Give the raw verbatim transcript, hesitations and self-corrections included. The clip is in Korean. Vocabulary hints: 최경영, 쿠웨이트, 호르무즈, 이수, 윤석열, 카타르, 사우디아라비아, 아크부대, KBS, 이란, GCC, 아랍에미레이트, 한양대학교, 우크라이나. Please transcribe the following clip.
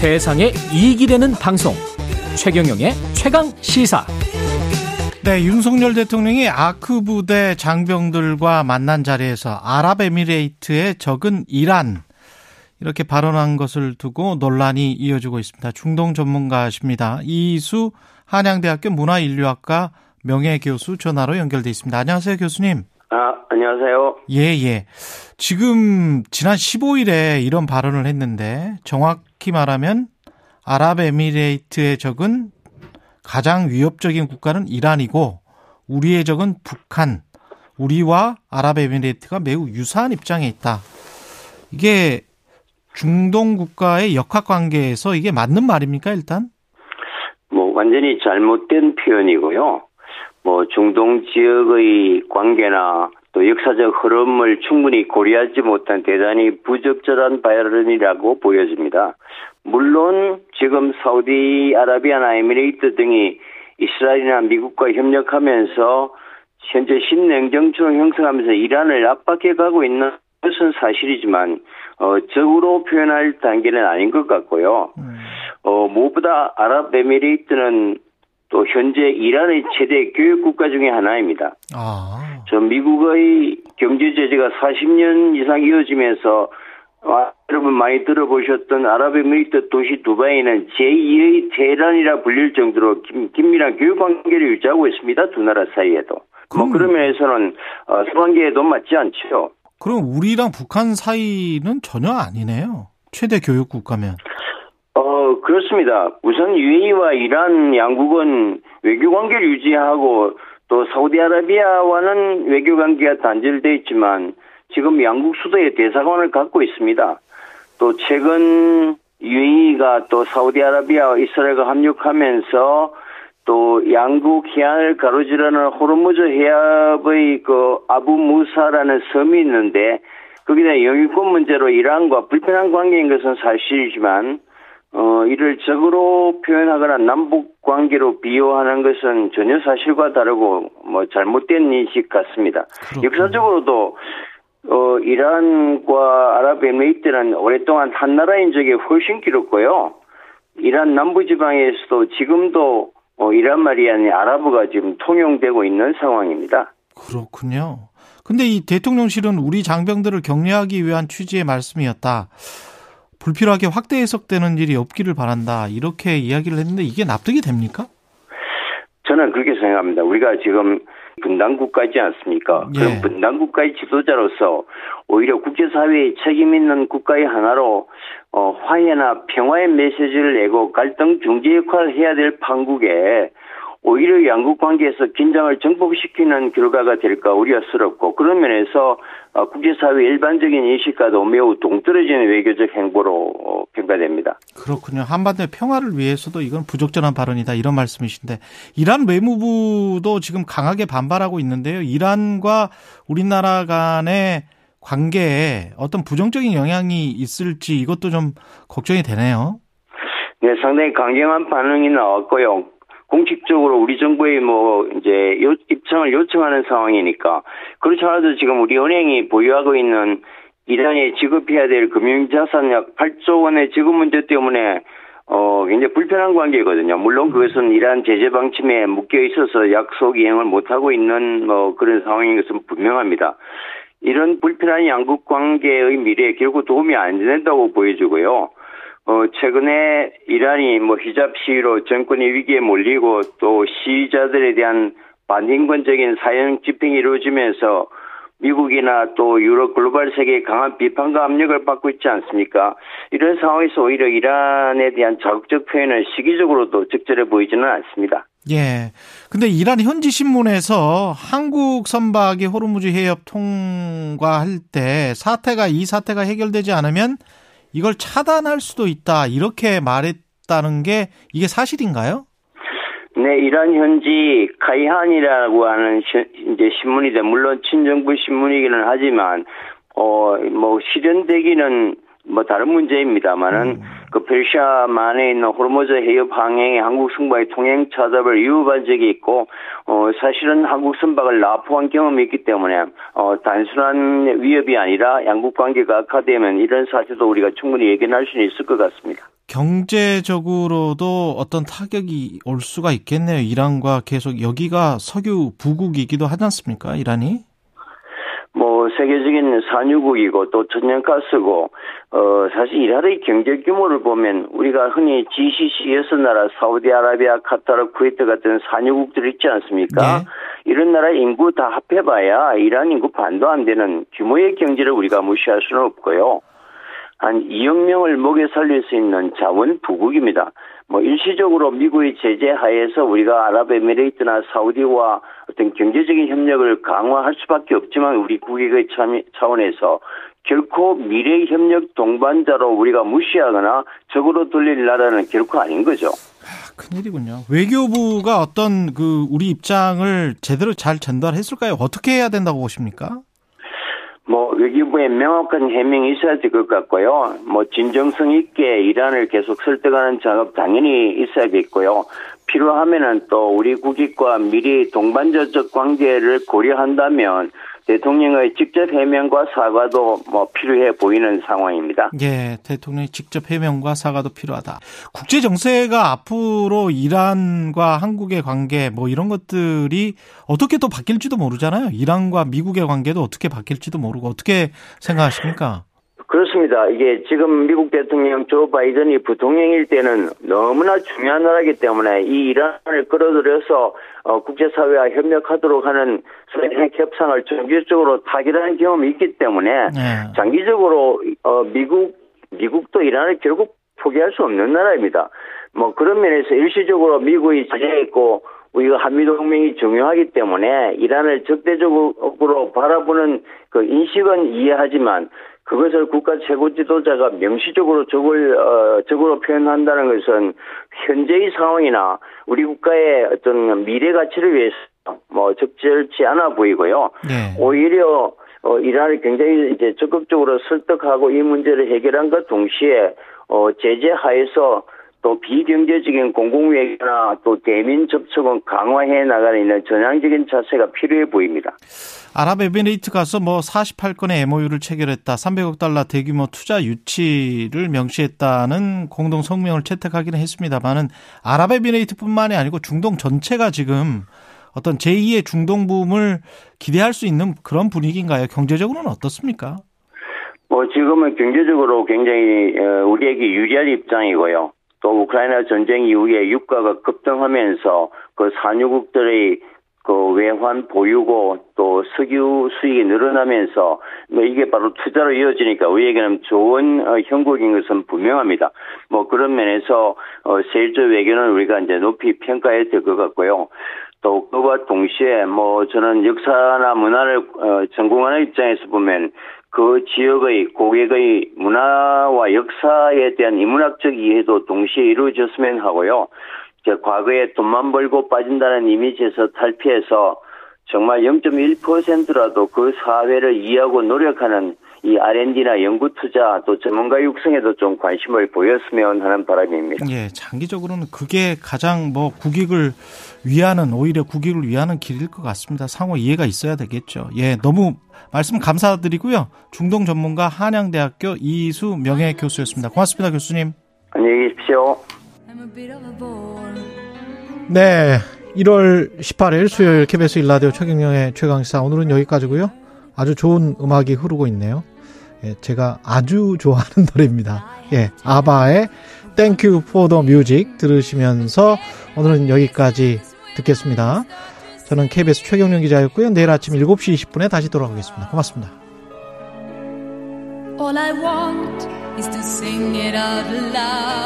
세상에 이익이 되는 방송 최경영의 최강시사. 네, 윤석열 대통령이 아크부대 장병들과 만난 자리에서 아랍에미레이트에 적은 이란, 이렇게 발언한 것을 두고 논란이 이어지고 있습니다. 중동 전문가십니다. 이수 한양대학교 문화인류학과 명예교수 전화로 연결돼 있습니다. 안녕하세요, 교수님. 아, 안녕하세요. 예, 예. 지금 지난 십오일에 이런 발언을 했는데, 정확히 말하면 아랍에미레이트의 적은, 가장 위협적인 국가는 이란이고 우리의 적은 북한, 우리와 아랍에미레이트가 매우 유사한 입장에 있다. 이게 중동 국가의 역학관계에서 이게 맞는 말입니까, 일단? 뭐 완전히 잘못된 표현이고요. 뭐 중동 지역의 관계나 또 역사적 흐름을 충분히 고려하지 못한 대단히 부적절한 발언이라고 보여집니다. 물론 지금 사우디아라비아나 에미레이트 등이 이스라엘이나 미국과 협력하면서 현재 신냉정처럼 형성하면서 이란을 압박해가고 있는 것은 사실이지만 어, 적으로 표현할 단계는 아닌 것 같고요. 어, 무엇보다 아랍에미레이트는 또 현재 이란의 최대 교역국가 중에 하나입니다. 아. 저 미국의 경제 제재가 사십 년 이상 이어지면서 아, 여러분 많이 들어보셨던 아랍에미리트 도시 두바이는 제이의 테헤란이라 불릴 정도로 긴, 긴밀한 교육관계를 유지하고 있습니다. 두 나라 사이에도. 그럼, 뭐 그런 면에서는 어, 서방계에도 맞지 않죠. 그럼 우리랑 북한 사이는 전혀 아니네요. 최대 교육국가면. 어, 그렇습니다. 우선 유에이와 이란 양국은 외교관계를 유지하고 또 사우디아라비아와는 외교관계가 단절되어 있지만 지금 양국 수도에 대사관을 갖고 있습니다. 또 최근 유에이가 또 사우디아라비아와 이스라엘과 협력하면서 또 양국 해안을 가로지르는 호르무즈 해협의 그 아부 무사라는 섬이 있는데 거기에 대한 영유권 문제로 이란과 불편한 관계인 것은 사실이지만 어, 이를 적으로 표현하거나 남북 관계로 비유하는 것은 전혀 사실과 다르고 뭐 잘못된 인식 같습니다. 그렇군요. 역사적으로도 어, 이란과 아랍에미레이트는 오랫동안 한 나라인 적이 훨씬 길었고요. 이란 남부지방에서도 지금도 어, 이란 말이 아닌 아랍어가 지금 통용되고 있는 상황입니다. 그렇군요. 근데 이 대통령실은 우리 장병들을 격려하기 위한 취지의 말씀이었다, 불필요하게 확대 해석되는 일이 없기를 바란다, 이렇게 이야기를 했는데 이게 납득이 됩니까? 저는 그렇게 생각합니다. 우리가 지금 분단국가이지 않습니까? 예. 그럼 분단국가의 지도자로서 오히려 국제사회의 책임 있는 국가의 하나로 어, 화해나 평화의 메시지를 내고 갈등 중재 역할을 해야 될 판국에 오히려 양국 관계에서 긴장을 정복시키는 결과가 될까 우려스럽고, 그런 면에서 국제사회 일반적인 인식과도 매우 동떨어지는 외교적 행보로 평가됩니다. 그렇군요. 한반도의 평화를 위해서도 이건 부적절한 발언이다, 이런 말씀이신데, 이란 외무부도 지금 강하게 반발하고 있는데요. 이란과 우리나라 간의 관계에 어떤 부정적인 영향이 있을지 이것도 좀 걱정이 되네요. 네, 상당히 강경한 반응이 나왔고요. 공식적으로 우리 정부의 뭐, 이제, 요, 입장을 요청하는 상황이니까. 그렇지 않아도 지금 우리 은행이 보유하고 있는 이란에 지급해야 될 금융자산 약 팔조 원의 지급 문제 때문에, 어, 굉장히 불편한 관계거든요. 물론 그것은 이란 제재 방침에 묶여 있어서 약속 이행을 못하고 있는 뭐 그런 상황인 것은 분명합니다. 이런 불편한 양국 관계의 미래에 결국 도움이 안 된다고 보여주고요. 어, 최근에 이란이 뭐 히잡 시위로 정권의 위기에 몰리고 또 시위자들에 대한 반인권적인 사형 집행이 이루어지면서 미국이나 또 유럽 글로벌 세계의 강한 비판과 압력을 받고 있지 않습니까? 이런 상황에서 오히려 이란에 대한 자극적 표현은 시기적으로도 적절해 보이지는 않습니다. 예. 근데 이란 현지 신문에서 한국 선박이 호르무즈 해협 통과할 때 사태가, 이 사태가 해결되지 않으면 이걸 차단할 수도 있다, 이렇게 말했다는 게 이게 사실인가요? 네, 이란 현지 카이한이라고 하는 이제 신문인데, 물론 친정부 신문이기는 하지만 어 뭐 실현되기는 뭐 다른 문제입니다만은 음. 그 페르시아만에 있는 호르무즈 해협 항행에 한국 선박의 통행 차단을 위협한 적이 있고, 어 사실은 한국 선박을 납포한 경험이 있기 때문에 어 단순한 위협이 아니라 양국 관계가 악화되면 이런 사태도 우리가 충분히 예견할 수는 있을 것 같습니다. 경제적으로도 어떤 타격이 올 수가 있겠네요. 이란과 계속 여기가 석유 부국이기도 하지 않습니까? 이란이? 뭐 세계적인 산유국이고 또 천연가스고 어 사실 이란의 경제 규모를 보면 우리가 흔히 지씨씨 여섯 나라 사우디아라비아, 카타르, 쿠웨이트 같은 산유국들 있지 않습니까? 네. 이런 나라 인구 다 합해봐야 이란 인구 반도 안 되는 규모의 경제를 우리가 무시할 수는 없고요. 한 이억 명을 목에 살릴 수 있는 자원 부국입니다. 뭐 일시적으로 미국의 제재 하에서 우리가 아랍에미레이트나 사우디와 어떤 경제적인 협력을 강화할 수밖에 없지만 우리 국익의 차원에서 결코 미래 협력 동반자로 우리가 무시하거나 적으로 돌릴 나라는 결코 아닌 거죠. 아, 큰일이군요. 외교부가 어떤 그 우리 입장을 제대로 잘 전달했을까요? 어떻게 해야 된다고 보십니까? 뭐 외교부에 명확한 해명이 있어야 될 것 같고요. 뭐 진정성 있게 이란을 계속 설득하는 작업 당연히 있어야겠고요. 필요하면은 또 우리 국익과 미래의 동반자적 관계를 고려한다면 대통령의 직접 해명과 사과도 뭐 필요해 보이는 상황입니다. 예, 대통령의 직접 해명과 사과도 필요하다. 국제 정세가 앞으로 이란과 한국의 관계 뭐 이런 것들이 어떻게 또 바뀔지도 모르잖아요. 이란과 미국의 관계도 어떻게 바뀔지도 모르고 어떻게 생각하십니까? 그렇습니다. 이게 지금 미국 대통령 조 바이든이 부통령일 때는 너무나 중요한 나라이기 때문에 이 이란을 끌어들여서 어, 국제사회와 협력하도록 하는 협상을 정기적으로 타결하는 경험이 있기 때문에 네. 장기적으로 어, 미국, 미국도 이란을 결국 포기할 수 없는 나라입니다. 뭐 그런 면에서 일시적으로 미국이 자제했고 우리가 한미동맹이 중요하기 때문에 이란을 적대적으로 바라보는 그 인식은 이해하지만 그것을 국가 최고 지도자가 명시적으로 적을, 어, 적으로 표현한다는 것은 현재의 상황이나 우리 국가의 어떤 미래 가치를 위해서 뭐 적절치 않아 보이고요. 네. 오히려, 어, 이란을 굉장히 이제 적극적으로 설득하고 이 문제를 해결한과 동시에, 어, 제재 하에서 또 비경제적인 공공외교나 또 대민 접촉은 강화해 나가는 있는 전향적인 자세가 필요해 보입니다. 아랍에미레이트 가서 뭐 사십팔 건의 엠오유를 체결했다. 삼백억 달러 대규모 투자 유치를 명시했다는 공동 성명을 채택하기는 했습니다만은 아랍에미레이트뿐만이 아니고 중동 전체가 지금 어떤 제이의 중동 붐을 기대할 수 있는 그런 분위기인가요? 경제적으로는 어떻습니까? 뭐 지금은 경제적으로 굉장히 우리에게 유리한 입장이고요. 또 우크라이나 전쟁 이후에 유가가 급등하면서 그 산유국들의 그 외환 보유고 또 석유 수익이 늘어나면서 뭐 이게 바로 투자로 이어지니까 우리에게는 좋은 형국인 것은 분명합니다. 뭐 그런 면에서 세일즈 외교는 우리가 이제 높이 평가해야 될 것 같고요. 또 그와 동시에 뭐 저는 역사나 문화를 전공하는 입장에서 보면 그 지역의 고객의 문화와 역사에 대한 인문학적 이해도 동시에 이루어졌으면 하고요. 이제 과거에 돈만 벌고 빠진다는 이미지에서 탈피해서 정말 영 점 일 퍼센트라도 그 사회를 이해하고 노력하는 이 알앤디나 연구 투자 또 전문가 육성에도 좀 관심을 보였으면 하는 바람입니다. 예, 장기적으로는 그게 가장 뭐 국익을 위하는 오히려 국익을 위하는 길일 것 같습니다. 상호 이해가 있어야 되겠죠. 예, 너무 말씀 감사드리고요. 중동 전문가 한양대학교 이수 명예 교수였습니다. 고맙습니다, 교수님. 안녕히 계십시오. 네, 일월 십팔일 수요일 케이비에스 일 라디오 최경영의 최강시사 오늘은 여기까지고요. 아주 좋은 음악이 흐르고 있네요. 예, 제가 아주 좋아하는 노래입니다. 예, 아바의 Thank You for the Music 들으시면서 오늘은 여기까지 듣겠습니다. 저는 케이비에스 최경영 기자였고요. 내일 아침 일곱 시 이십 분에 다시 돌아오겠습니다. 고맙습니다. All I want is to sing it out loud.